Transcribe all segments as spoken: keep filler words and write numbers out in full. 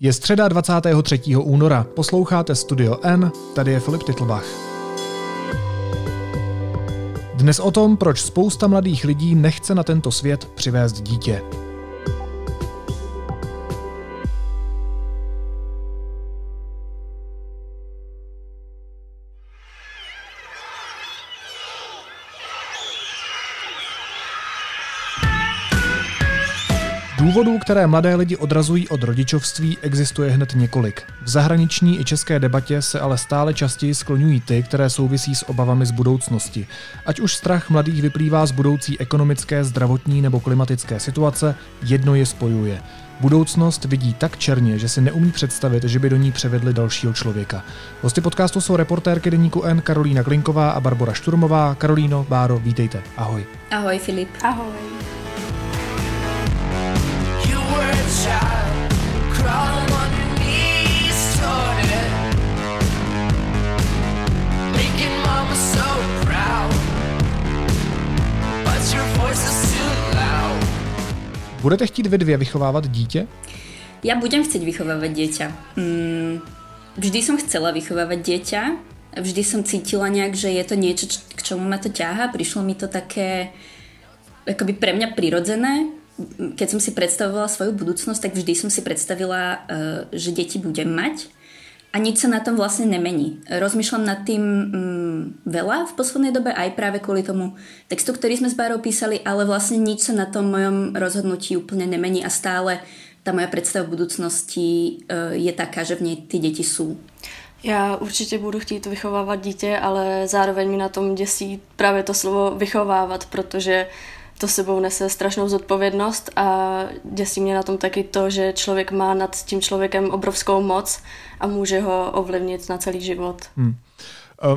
Je středa dvacátého třetího února, posloucháte Studio N, tady je Filip Tytlbach. Dnes o tom, proč spousta mladých lidí nechce na tento svět přivést dítě. Důvodů, které mladé lidi odrazují od rodičovství, existuje hned několik. V zahraniční i české debatě se ale stále častěji skloňují ty, které souvisí s obavami z budoucnosti. Ať už strach mladých vyplývá z budoucí ekonomické, zdravotní nebo klimatické situace, jedno je spojuje. Budoucnost vidí tak černě, že si neumí představit, že by do ní převedli dalšího člověka. Hosty podcastu jsou reportérky deníku N Karolína Klinková a Barbora Šturmová. Karolíno, Báro, vítejte. Ahoj. Ahoj Filip. Ahoj. Budete chtít vy dvě vychovávat dítě? Ja budem chcieť vychovávať dieťa. Vždy som chcela vychovávať dieťa. Vždy som cítila nejak, že je to niečo, k čomu ma to ťahá. Prišlo mi to také akoby pre mňa prirodzené. Keď som si predstavovala svoju budúcnosť, tak vždy som si predstavila, že deti budem mať. A nič sa na tom vlastne nemení. Rozmýšľam nad tým mm, veľa v poslednej dobe, aj práve kvôli tomu textu, ktorý sme s Bárou písali, ale vlastne nič sa na tom mojom rozhodnutí úplne nemení a stále tá moja predstava budúcnosti e, je taká, že v nej tí deti sú. Já určitě budu chtít vychovávat dítě, ale zároveň mi na tom děsí právě to slovo vychovávat, protože to sebou nese strašnou zodpovědnost a děsí mě na tom taky to, že člověk má nad tím člověkem obrovskou moc a může ho ovlivnit na celý život. Hmm.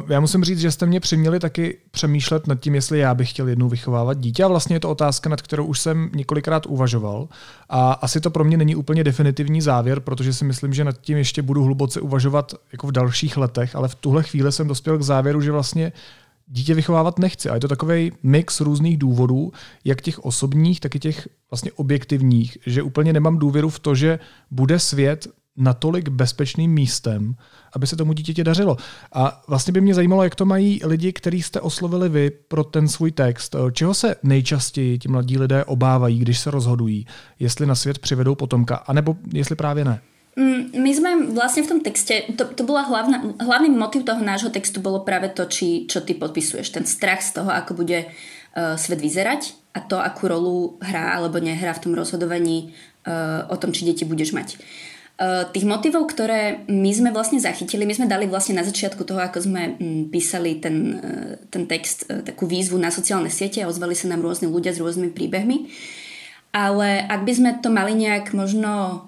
Já musím říct, že jste mě přiměli taky přemýšlet nad tím, jestli já bych chtěl jednou vychovávat dítě. A vlastně je to otázka, nad kterou už jsem několikrát uvažoval. A asi to pro mě není úplně definitivní závěr, protože si myslím, že nad tím ještě budu hluboce uvažovat jako v dalších letech, ale v tuhle chvíli jsem dospěl k závěru, že vlastně dítě vychovávat nechci. A je to takovej mix různých důvodů, jak těch osobních, tak i těch vlastně objektivních, že úplně nemám důvěru v to, že bude svět natolik bezpečným místem, aby se tomu dítěti dařilo. A vlastně by mě zajímalo, jak to mají lidi, který jste oslovili vy pro ten svůj text. Čeho se nejčastěji ti mladí lidé obávají, když se rozhodují, jestli na svět přivedou potomka, anebo jestli právě ne? My sme vlastne v tom texte, to, to bola hlavná, hlavný motiv toho nášho textu bolo práve to, či, čo ty podpisuješ, ten strach z toho, ako bude uh, svet vyzerať a to, akú rolu hrá alebo nehrá v tom rozhodovaní uh, o tom, či deti budeš mať. Uh, tých motivov, ktoré my sme vlastne zachytili, my sme dali vlastne na začiatku toho, ako sme m, písali ten, uh, ten text, uh, takú výzvu na sociálne siete a ozvali sa nám rôzni ľudia s rôznymi príbehmi, ale ak by sme to mali nejak možno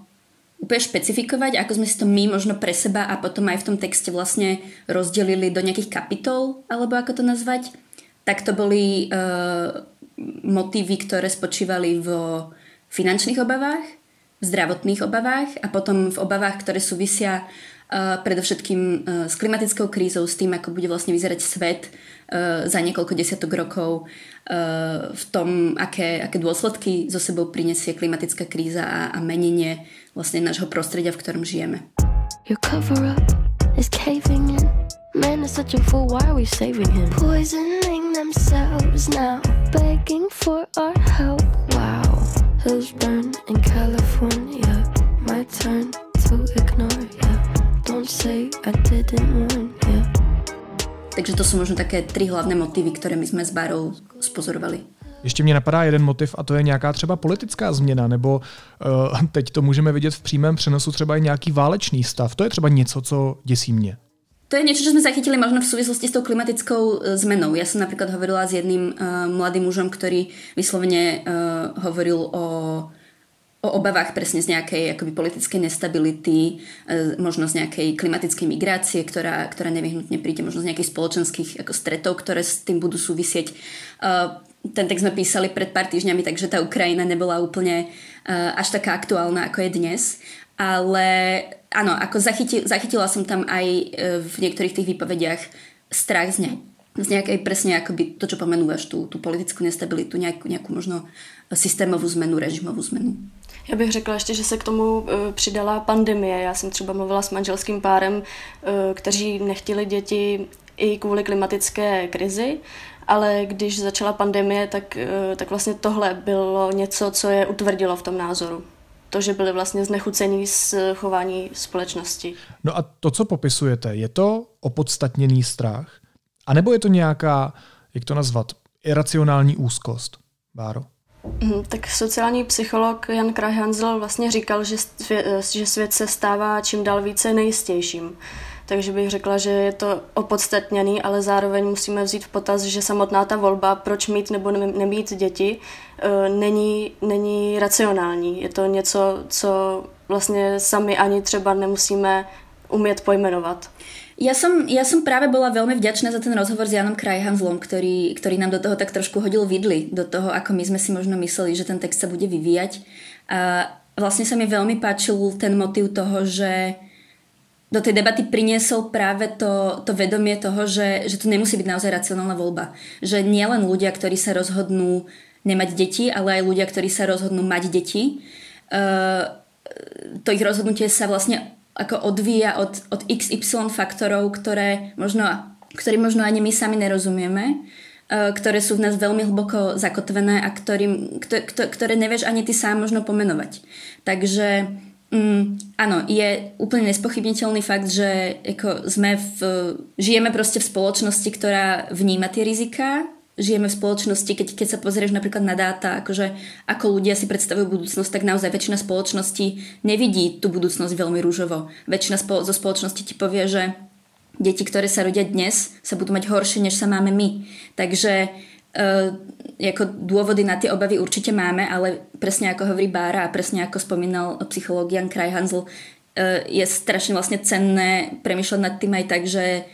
úplne špecifikovať, ako sme si to my možno pre seba a potom aj v tom texte vlastne rozdelili do nejakých kapitol, alebo ako to nazvať, tak to boli uh, motívy, ktoré spočívali vo finančných obavách, v zdravotných obavách a potom v obavách, ktoré súvisia uh, predovšetkým uh, s klimatickou krízou, s tým, ako bude vlastne vyzerať svet uh, za niekoľko desiatok rokov, uh, v tom, aké, aké dôsledky so sebou prinesie klimatická kríza a, a menenie vlastne nášho prostredia, v ktorom žijeme. Takže to sú možno také tri hlavné motívy, ktoré my sme s Bárou spozorovali. Ještě mě napadá jeden motiv a to je nějaká třeba politická změna, nebo uh, teď to můžeme vidět v přímém přenosu třeba i nějaký válečný stav. To je třeba něco, co děsí mě. To je něco, co jsme zachytili možno v souvislosti s tou klimatickou změnou. Já jsem například hovorila s jedným uh, mladým mužem, který vyslovně uh, hovoril o o obavách presne z nejakej akoby politickej nestability, možno z nejakej klimatickej migrácie, ktorá, ktorá nevyhnutne príde, možno z nejakých spoločenských ako stretov, ktoré s tým budú súvisieť. Ten text sme písali pred pár týždňami, takže tá Ukrajina nebola úplne až taká aktuálna, ako je dnes. Ale áno, ako zachytil, zachytila som tam aj v niektorých tých výpovediach strach z nej. Z nejakej presne akoby to, čo pomenúvaš, tú, tú politickú nestabilitu, nejakú, nejakú možno systémovú zmenu, režimovú zmenu. Já bych řekla ještě, že se k tomu přidala pandemie. Já jsem třeba mluvila s manželským párem, kteří nechtěli děti i kvůli klimatické krizi, ale když začala pandemie, tak, tak vlastně tohle bylo něco, co je utvrdilo v tom názoru. To, že byli vlastně znechucení z chování společnosti. No a to, co popisujete, je to opodstatněný strach? A nebo je to nějaká, jak to nazvat, iracionální úzkost, Báro? Tak sociální psycholog Jan Krajhanzl vlastně říkal, že svět, že svět se stává čím dál více nejistějším. Takže bych řekla, že je to opodstatněný, ale zároveň musíme vzít v potaz, že samotná ta volba, proč mít nebo nemít děti, není, není racionální. Je to něco, co vlastně sami ani třeba nemusíme umět pojmenovat. Ja som, ja som práve bola veľmi vďačná za ten rozhovor s Janom Krajhanzlom, ktorý, ktorý nám do toho tak trošku hodil vidly, do toho, ako my sme si možno mysleli, že ten text sa bude vyvíjať. A vlastne sa mi veľmi páčil ten motív toho, že do tej debaty priniesol práve to, to vedomie toho, že, že to nemusí byť naozaj racionálna voľba. Že nie len ľudia, ktorí sa rozhodnú nemať deti, ale aj ľudia, ktorí sa rozhodnú mať deti, uh, to ich rozhodnutie sa vlastne ako odvíja od, od iks ypsilon faktorov, ktoré možno, ktorým možno ani my sami nerozumieme, ktoré sú v nás veľmi hlboko zakotvené a ktorým, ktoré nevieš ani ty sám možno pomenovať. Takže mm, áno, je úplne nespochybniteľný fakt, že ako sme v, žijeme proste v spoločnosti, ktorá vníma tie riziká. Žijeme v spoločnosti, keď, keď sa pozrieš napríklad na dáta, akože ako ľudia si predstavujú budúcnosť, tak naozaj väčšina spoločnosti nevidí tú budúcnosť veľmi rúžovo. Väčšina spolo- zo spoločnosti ti povie, že deti, ktoré sa rodia dnes, sa budú mať horšie, než sa máme my. Takže e, ako dôvody na tie obavy určite máme, ale presne ako hovorí Bára a presne ako spomínal psychológ Jan Krajhanzl, e, je strašne vlastne cenné premýšľať nad tým aj tak, že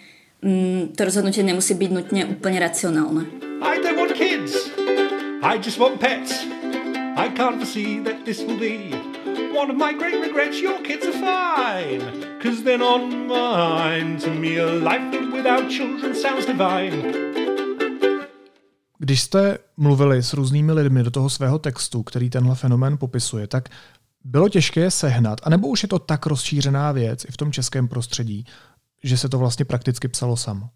mm, to rozhodnutie nemusí byť nutne úplne racionálne. I don't want kids, I just want pets. I can't foresee that this will be one of my great regrets. Your kids are fine, cause they're not mine. To me a life without children sounds divine. Když jste mluvili s různými lidmi do toho svého textu, který tenhle fenomén popisuje, tak bylo těžké je sehnat, anebo už je to tak rozšířená věc i v tom českém prostředí, že se to vlastně prakticky psalo samo?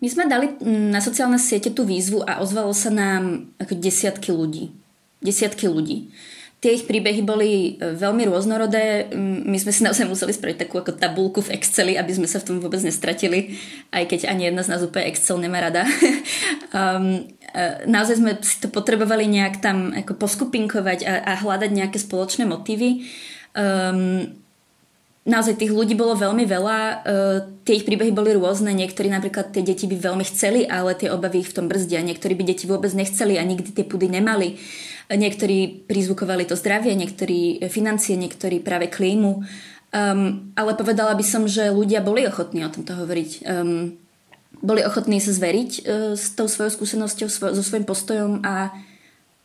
My sme dali na sociálne siete tú výzvu a ozvalo sa nám ako desiatky ľudí. Desiatky ľudí. Tie ich príbehy boli veľmi rôznorodé. My sme si naozaj museli spraviť takú ako tabulku v Exceli, aby sme sa v tom vôbec nestratili, aj keď ani jedna z nás úplne Excel nemá rada. um, naozaj sme si to potrebovali nejak tam ako poskupinkovať a, a hľadať nejaké spoločné motívy. Um, Naozaj tých ľudí bolo veľmi veľa, tie ich príbehy boli rôzne, niektorí napríklad tie deti by veľmi chceli, ale tie obavy ich v tom brzdia, niektorí by deti vôbec nechceli a nikdy tie pudy nemali. Niektorí prizvukovali to zdravie, niektorí financie, niektorí práve klímu. Um, ale povedala by som, že ľudia boli ochotní o tomto hovoriť. Um, boli ochotní sa zveriť uh, s tou svojou skúsenosťou, svo- so svojím postojom a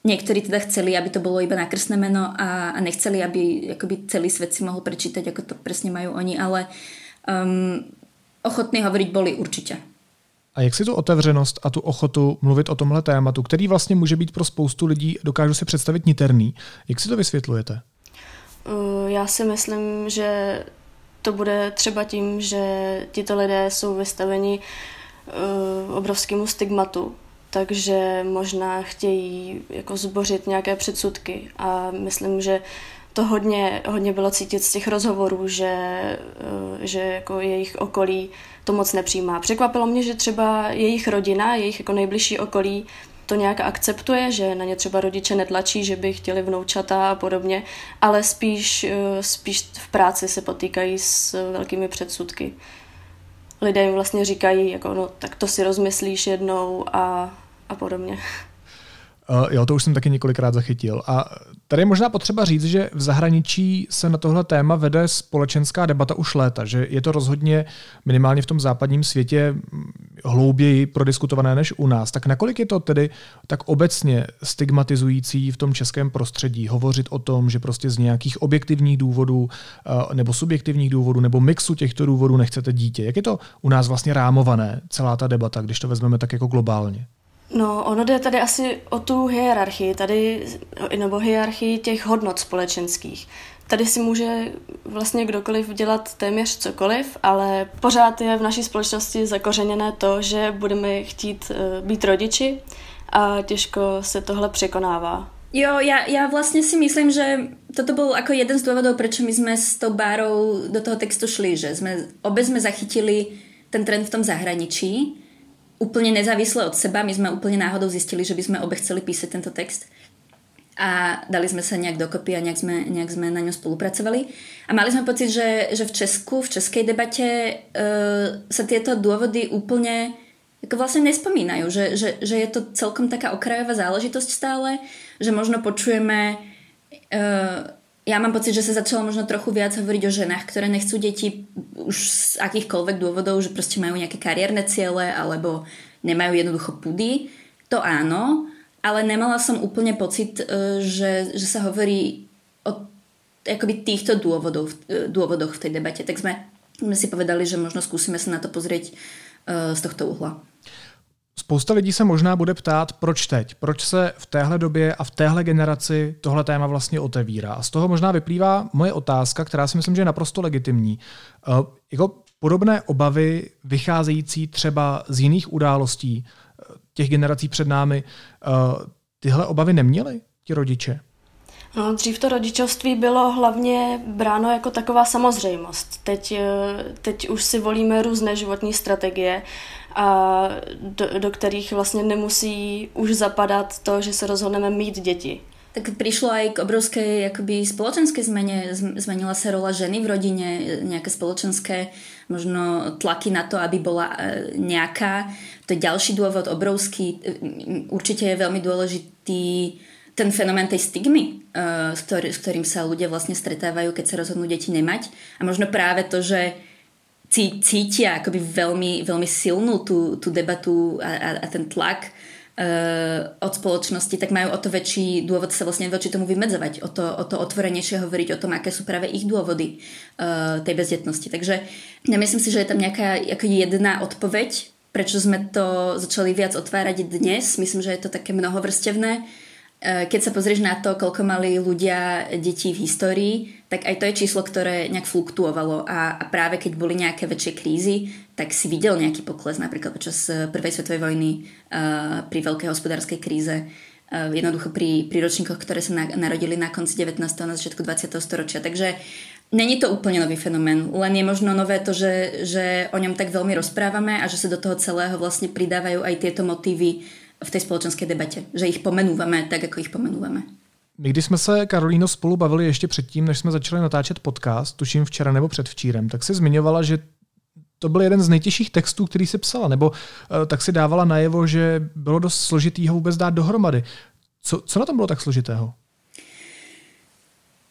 niektorí teda chceli, aby to bolo iba na krstné meno a, a nechceli, aby akoby celý svet si mohol prečítať, ako to presne majú oni, ale um, ochotní hovoriť boli určite. A jak si tu otevřenost a tu ochotu mluvit o tomhle tématu, který vlastně může být pro spoustu lidí, dokážu si představit, niterný, jak si to vysvětlujete? Uh, já si myslím, že to bude třeba tím, že tito lidé jsou vystaveni uh, obrovskému stigmatu. Takže možná chtějí jako zbořit nějaké předsudky a myslím, že to hodně, hodně bylo cítit z těch rozhovorů, že, že jako jejich okolí to moc nepřijímá. Překvapilo mě, že třeba jejich rodina, jejich jako nejbližší okolí to nějak akceptuje, že na ně třeba rodiče netlačí, že by chtěli vnoučata a podobně, ale spíš, spíš v práci se potýkají s velkými předsudky. Lidé jim vlastně říkají, jako, no, tak to si rozmyslíš jednou a a podobně. Uh, jo, to už jsem taky několikrát zachytil. A tady je možná potřeba říct, že v zahraničí se na tohle téma vede společenská debata už léta, že je to rozhodně minimálně v tom západním světě hlouběji prodiskutované než u nás. Tak nakolik je to tedy tak obecně stigmatizující v tom českém prostředí hovořit o tom, že prostě z nějakých objektivních důvodů uh, nebo subjektivních důvodů nebo mixu těchto důvodů nechcete dítě? Jak je to u nás vlastně rámované, celá ta debata, když to vezmeme tak jako globálně? No, ono jde tady asi o tu hierarchii, tady, nebo hierarchii těch hodnot společenských. Tady si může vlastně kdokoliv dělat téměř cokoliv, ale pořád je v naší společnosti zakořeněné to, že budeme chtít být rodiči a těžko se tohle překonává. Jo, ja, ja vlastne si myslím, že toto bol ako jeden z dôvodov, prečo my sme s tou Bárou do toho textu šli, že sme, obe sme zachytili ten trend v tom zahraničí, úplne nezávisle od seba, my sme úplne náhodou zistili, že by sme obe chceli písať tento text a dali sme sa nejak dokopy a nejak sme, nejak sme na ňu spolupracovali a mali sme pocit, že, že v Česku, v českej debate e, sa tieto dôvody úplne ako vlastne nespomínajú, že, že, že je to celkom taká okrajová záležitosť stále, že možno počujeme, uh, ja mám pocit, že sa začalo možno trochu viac hovoriť o ženách, ktoré nechcú deti už z akýchkoľvek dôvodov, že proste majú nejaké kariérne ciele alebo nemajú jednoducho pudy, to áno, ale nemala som úplne pocit, uh, že, že sa hovorí o akoby týchto dôvodov, dôvodoch v tej debate, tak sme, sme si povedali, že možno skúsime sa na to pozrieť uh, z tohto uhla. Spousta lidí se možná bude ptát, proč teď, proč se v téhle době a v téhle generaci tohle téma vlastně otevírá. A z toho možná vyplývá moje otázka, která si myslím, že je naprosto legitimní. Uh, jako podobné obavy vycházející třeba z jiných událostí těch generací před námi, uh, tyhle obavy neměli ti rodiče? No, dřív to rodičovství bylo hlavně bráno jako taková samozřejmost. Teď, teď už si volíme různé životní strategie, a do, do kterých vlastně nemusí už zapadat to, že se rozhodneme mít děti. Tak prišlo aj k obrovskej akoby spoločenskej zmene, zmenila sa rola ženy v rodine, nejaké spoločenské možno tlaky na to, aby bola nejaká. To je ďalší dôvod obrovský, určite je veľmi dôležitý ten fenomén tej stigmy, s ktorý, s ktorým sa ľudia vlastne stretávajú, keď sa rozhodnú deti nemať. A možno práve to, že cítia akoby veľmi, veľmi silnú tú, tú debatu a, a, a ten tlak uh, od spoločnosti, tak majú o to väčší dôvod sa vlastne voči tomu vymedzovať, o to, o to otvorenejšie hovoriť o tom, aké sú práve ich dôvody uh, tej bezdetnosti. Takže nemyslím si, že je tam nejaká ako jedna odpoveď, prečo sme to začali viac otvárať dnes. Myslím, že je to také mnohovrstevné. Keď sa pozrieš na to, koľko mali ľudia detí v histórii, tak aj to je číslo, ktoré nejak fluktuovalo a, a práve keď boli nejaké väčšie krízy, tak si videl nejaký pokles napríklad počas prvej svetovej vojny, uh, pri veľkej hospodárskej kríze, uh, jednoducho pri, pri ročníkoch, ktoré sa na, narodili na konci devätnásteho a na začiatku dvadsiateho storočia. Takže není to úplne nový fenomén, len je možno nové to, že, že o ňom tak veľmi rozprávame a že sa do toho celého vlastne pridávajú aj tieto motívy v té společenské debatě, že jich pomenujeme tak, jako jich pomenujeme. My když jsme se, Karolíno, spolu bavili ještě předtím, než jsme začali natáčet podcast, tuším včera nebo předvčírem, tak si zmiňovala, že to byl jeden z nejtěžších textů, který si psala, nebo uh, tak si dávala najevo, že bylo dost složitý ho vůbec dát dohromady. Co, co na tom bylo tak složitého?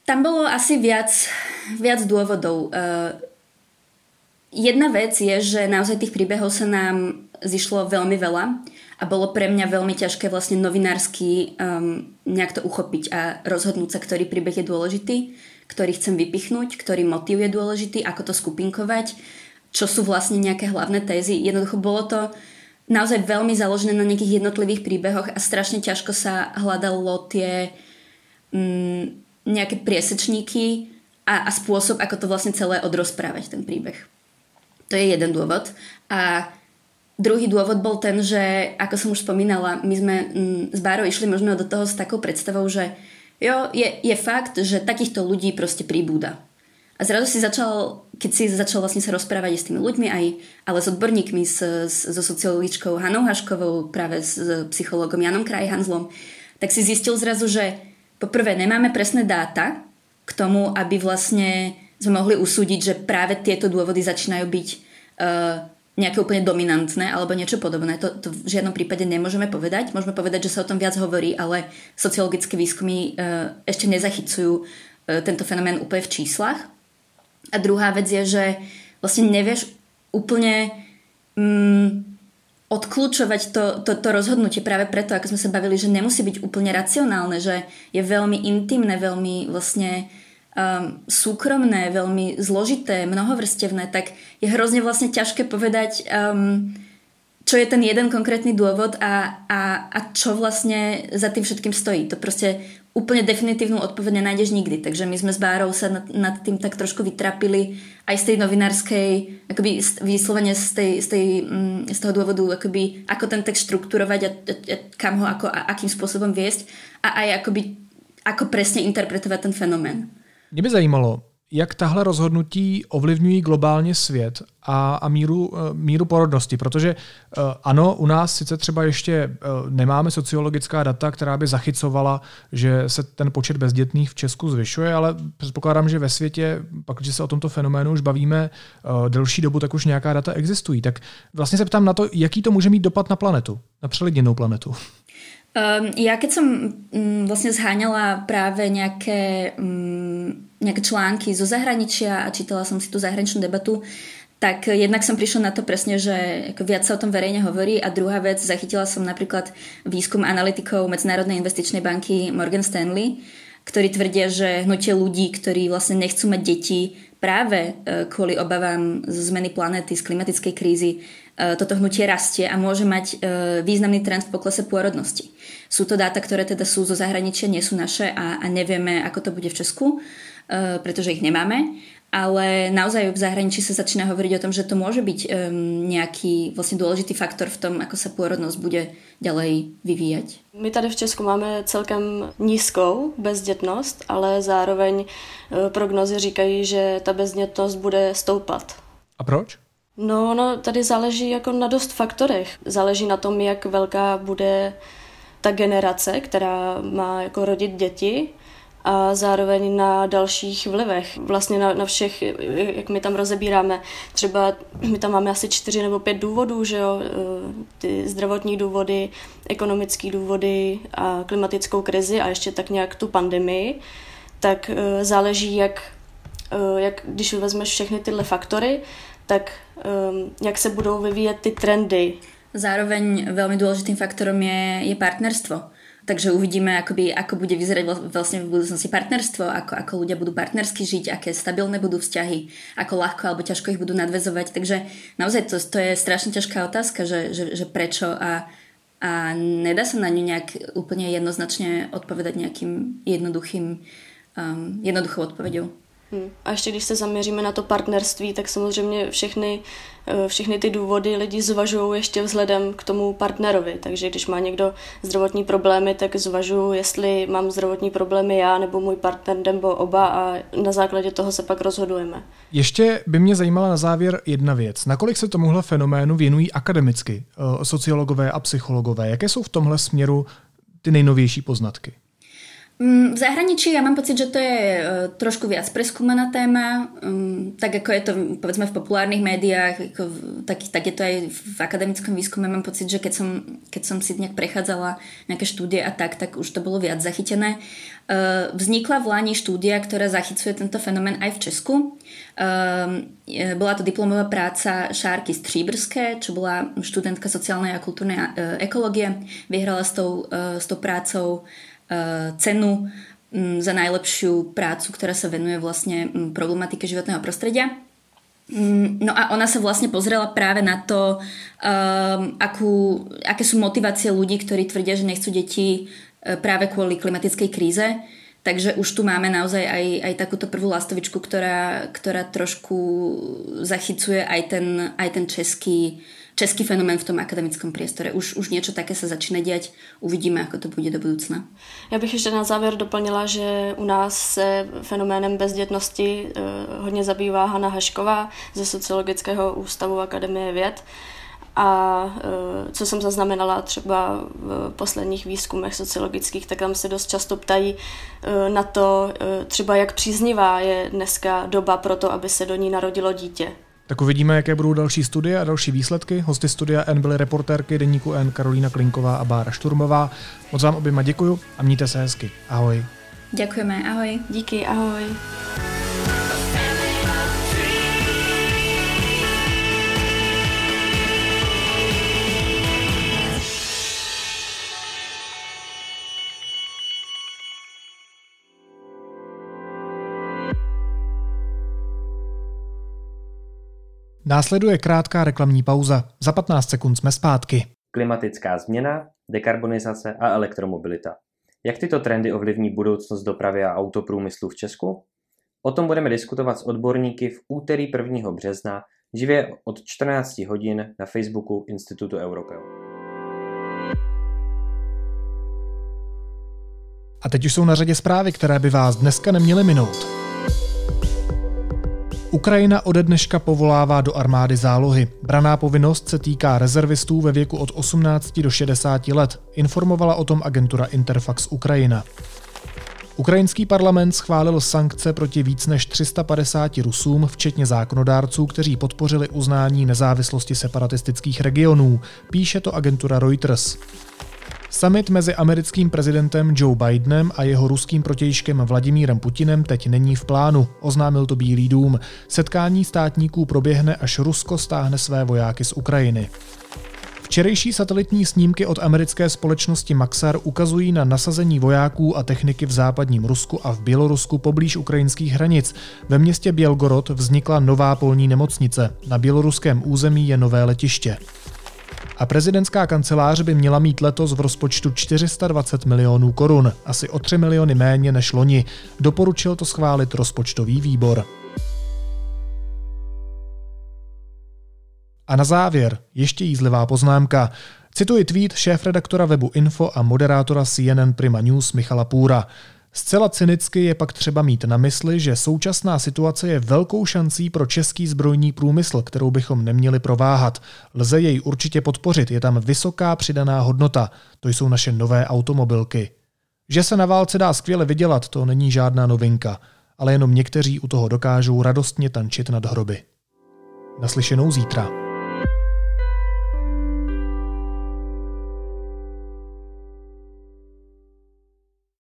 Tam bylo asi viac, viac dôvodov. Uh, Jedna vec je, že naozaj tých príbehov sa nám zišlo veľmi veľa a bolo pre mňa veľmi ťažké vlastne novinársky um, nejak to uchopiť a rozhodnúť sa, ktorý príbeh je dôležitý, ktorý chcem vypichnúť, ktorý motív je dôležitý, ako to skupinkovať, čo sú vlastne nejaké hlavné tézy. Jednoducho bolo to naozaj veľmi založené na nejakých jednotlivých príbehoch a strašne ťažko sa hľadalo tie um, nejaké priesečníky a, a spôsob, ako to vlastne celé odrozprávať ten príbeh. To je jeden dôvod. A druhý dôvod bol ten, že ako som už spomínala, my sme s Bárou išli možno do toho s takou predstavou, že jo, je, je fakt, že takýchto ľudí proste pribúda. A zrazu si začal, keď si začal vlastne sa rozprávať s tými ľuďmi, aj, ale s odborníkmi, s, s, so sociologičkou Hanou Haškovou, práve s, s psychologom Janom Krajhanzlom, tak si zistil zrazu, že poprvé nemáme presné dáta k tomu, aby vlastne sme mohli usúdiť, že práve tieto dôvody začínajú byť uh, nejaké úplne dominantné alebo niečo podobné. To, to v žiadnom prípade nemôžeme povedať. Môžeme povedať, že sa o tom viac hovorí, ale sociologické výskumy uh, ešte nezachycujú uh, tento fenomén úplne v číslach. A druhá vec je, že vlastne nevieš úplne um, odklúčovať to, to, to rozhodnutie práve preto, ako sme sa bavili, že nemusí byť úplne racionálne, že je veľmi intimné, veľmi vlastne Um, súkromné, veľmi zložité, mnohovrstevné, tak je hrozne vlastne ťažké povedať, um, čo je ten jeden konkrétny dôvod a, a, a čo vlastne za tým všetkým stojí. To proste úplne definitívnu odpoveď nenájdeš nikdy. Takže my sme s Bárou sa nad, nad tým tak trošku vytrapili aj z tej novinárskej, akoby výslovene z, tej, z, tej, z toho dôvodu, akoby, ako ten text štrukturovať a, a, a kam ho, ako, a akým spôsobom viesť a aj akoby, ako presne interpretovať ten fenomén. Mě by zajímalo, jak tahle rozhodnutí ovlivňují globálně svět a, a míru, míru porodnosti, protože ano, u nás sice třeba ještě nemáme sociologická data, která by zachycovala, že se ten počet bezdětných v Česku zvyšuje, ale předpokládám, že ve světě, pak, když se o tomto fenoménu už bavíme delší dobu, tak už nějaká data existují. Tak vlastně se ptám na to, jaký to může mít dopad na planetu, na přelidněnou planetu. Um, ja keď som um, vlastne zháňala práve nejaké, um, nejaké články zo zahraničia a čítala som si tú zahraničnú debatu, tak jednak som prišla na to presne, že ako viac sa o tom verejne hovorí a druhá vec, zachytila som napríklad výskum analytikov Medzinárodnej investičnej banky Morgan Stanley, ktorí tvrdia, že hnutie ľudí, ktorí vlastne nechcú mať deti práve uh, kvôli obavám z zmeny planéty, z klimatickej krízy, toto hnutie rastie a môže mať významný trend v poklese pôrodnosti. Sú to dáta, ktoré teda sú zo zahraničia, nie sú naše a, a nevieme, ako to bude v Česku, pretože ich nemáme, ale naozaj v zahraničí sa začína hovoriť o tom, že to môže byť nejaký vlastne dôležitý faktor v tom, ako sa pôrodnosť bude ďalej vyvíjať. My tady v Česku máme celkem nízkou bezdětnost, ale zároveň prognozy říkají, že ta bezdětnost bude stoupat. A proč? No, no, tady záleží jako na dost faktorech. Záleží na tom, jak velká bude ta generace, která má jako rodit děti a zároveň na dalších vlivech. Vlastně na, na všech, jak my tam rozebíráme, třeba my tam máme asi čtyři nebo pět důvodů, že jo, ty zdravotní důvody, ekonomické důvody a klimatickou krizi a ještě tak nějak tu pandemii, tak záleží, jak, jak když vezmeš všechny tyhle faktory, tak um, jak se budou vyvíjet ty trendy. Zároveň velmi důležitým faktorem je, je partnerstvo. Takže uvidíme, akoby, ako bude vyzerať vlastne v budúcnosti partnerstvo, ako, ako ľudia budú partnersky žiť, aké stabilné budú vzťahy, ako ľahko alebo ťažko ich budú nadväzovať. Takže naozaj to, to je strašne ťažká otázka, že, že, že prečo a, a nedá sa na ňu nejak úplne jednoznačne odpovedať nejakým jednoduchým, um, jednoduchou odpoveďou. A ještě když se zaměříme na to partnerství, tak samozřejmě všechny, všechny ty důvody lidi zvažují ještě vzhledem k tomu partnerovi. Takže když má někdo zdravotní problémy, tak zvažuji, jestli mám zdravotní problémy já nebo můj partner nebo oba a na základě toho se pak rozhodujeme. Ještě by mě zajímala na závěr jedna věc. Nakolik se tomuhle fenoménu věnují akademicky sociologové a psychologové? Jaké jsou v tomhle směru ty nejnovější poznatky? V zahraničí ja mám pocit, že to je trošku viac preskúmaná téma, tak ako je to povedzme v populárnych médiách, tak, tak je to aj v akademickom výskume. Mám pocit, že keď som, keď som si nejak prechádzala nejaké štúdie a tak, tak už to bolo viac zachytené. Vznikla v Lani štúdia, ktorá zachycuje tento fenomén aj v Česku. Bola to diplomová práca Šárky Stříbrské, čo bola študentka sociálnej a kultúrnej ekológie. Vyhrala s tou, s tou prácou cenu za najlepšiu prácu, ktorá sa venuje vlastne problematike životného prostredia. No a ona sa vlastne pozrela práve na to, akú, aké sú motivácie ľudí, ktorí tvrdia, že nechcú deti práve kvôli klimatickej kríze. Takže už tu máme naozaj aj, aj takúto prvú lastovičku, ktorá, ktorá trošku zachycuje aj ten, aj ten český Český fenomén v tom akademickém priestore. Už, už něco také se začíná dělat. Uvidíme, jak to bude do budoucna. Já bych ještě na závěr doplnila, že u nás se fenoménem bezdětnosti hodně zabývá Hana Hašková ze Sociologického ústavu Akademie věd. A co jsem zaznamenala třeba v posledních výzkumech sociologických, tak tam se dost často ptají na to, třeba jak příznivá je dneska doba pro to, aby se do ní narodilo dítě. Tak uvidíme, jaké budou další studie a další výsledky. Hosty Studia N byly reportérky Deníku N Karolína Klinková a Bára Šturmová. Moc vám oběma děkuju a mějte se hezky. Ahoj. Děkujeme, ahoj. Díky, ahoj. Následuje krátká reklamní pauza. Za patnáct sekund jsme zpátky. Klimatická změna, dekarbonizace a elektromobilita. Jak tyto trendy ovlivní budoucnost dopravy a autoprůmyslu v Česku? O tom budeme diskutovat s odborníky v úterý prvního března živě od čtrnácti hodin na Facebooku Institutu Europeu. A teď už jsou na řadě zprávy, které by vás dneska neměly minout. Ukrajina ode dneška povolává do armády zálohy. Branná povinnost se týká rezervistů ve věku od osmnácti do šedesáti let. Informovala o tom agentura Interfax Ukrajina. Ukrajinský parlament schválil sankce proti víc než tři sta padesáti Rusům, včetně zákonodárců, kteří podpořili uznání nezávislosti separatistických regionů, píše to agentura Reuters. Summit mezi americkým prezidentem Joe Bidenem a jeho ruským protějškem Vladimírem Putinem teď není v plánu, oznámil to Bílý dům. Setkání státníků proběhne, až Rusko stáhne své vojáky z Ukrajiny. Včerejší satelitní snímky od americké společnosti Maxar ukazují na nasazení vojáků a techniky v západním Rusku a v Bělorusku poblíž ukrajinských hranic. Ve městě Bělgorod vznikla nová polní nemocnice. Na běloruském území je nové letiště. A prezidentská kancelář by měla mít letos v rozpočtu čtyři sta dvacet milionů korun, asi o tři miliony méně než loni. Doporučil to schválit rozpočtový výbor. A na závěr ještě jízlivá poznámka. Cituji tweet šéfredaktora webu Info a moderátora C N N Prima News Michala Půra. Zcela cynicky je pak třeba mít na mysli, že současná situace je velkou šancí pro český zbrojní průmysl, kterou bychom neměli prováhat. Lze jej určitě podpořit, je tam vysoká přidaná hodnota. To jsou naše nové automobilky. Že se na válce dá skvěle vydělat, to není žádná novinka. Ale jenom někteří u toho dokážou radostně tančit nad hroby. Naslyšenou zítra.